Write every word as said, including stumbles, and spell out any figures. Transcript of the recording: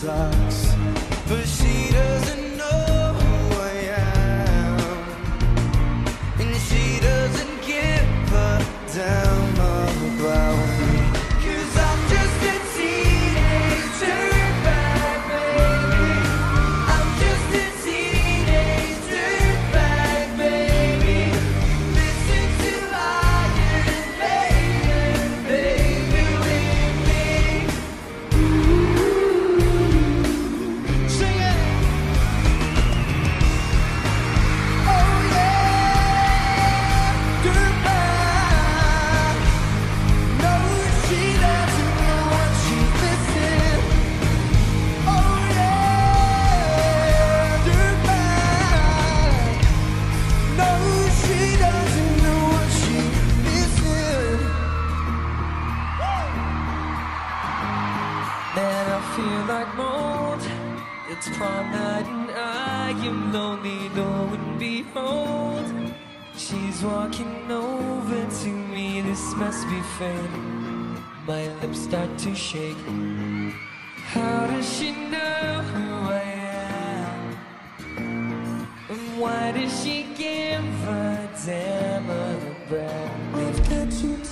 sucks, but she doesn't know who I am, and she doesn't give a damn about me, 'cause I'm just a teenager, bad baby. I'm just a teenager, bad baby. Listen to Iron Maiden, baby, with me. Ooh. Sing it. Oh yeah, goodbye. No, she doesn't know what she's missing. Oh yeah, goodbye. No, she doesn't know what she's missing. And I feel like mold. It's prom night and I am lonely, lo and behold. She's walking over to me, this must be fate. My lips start to shake. How does she know who I am? And why does she give a damn about me? I've got you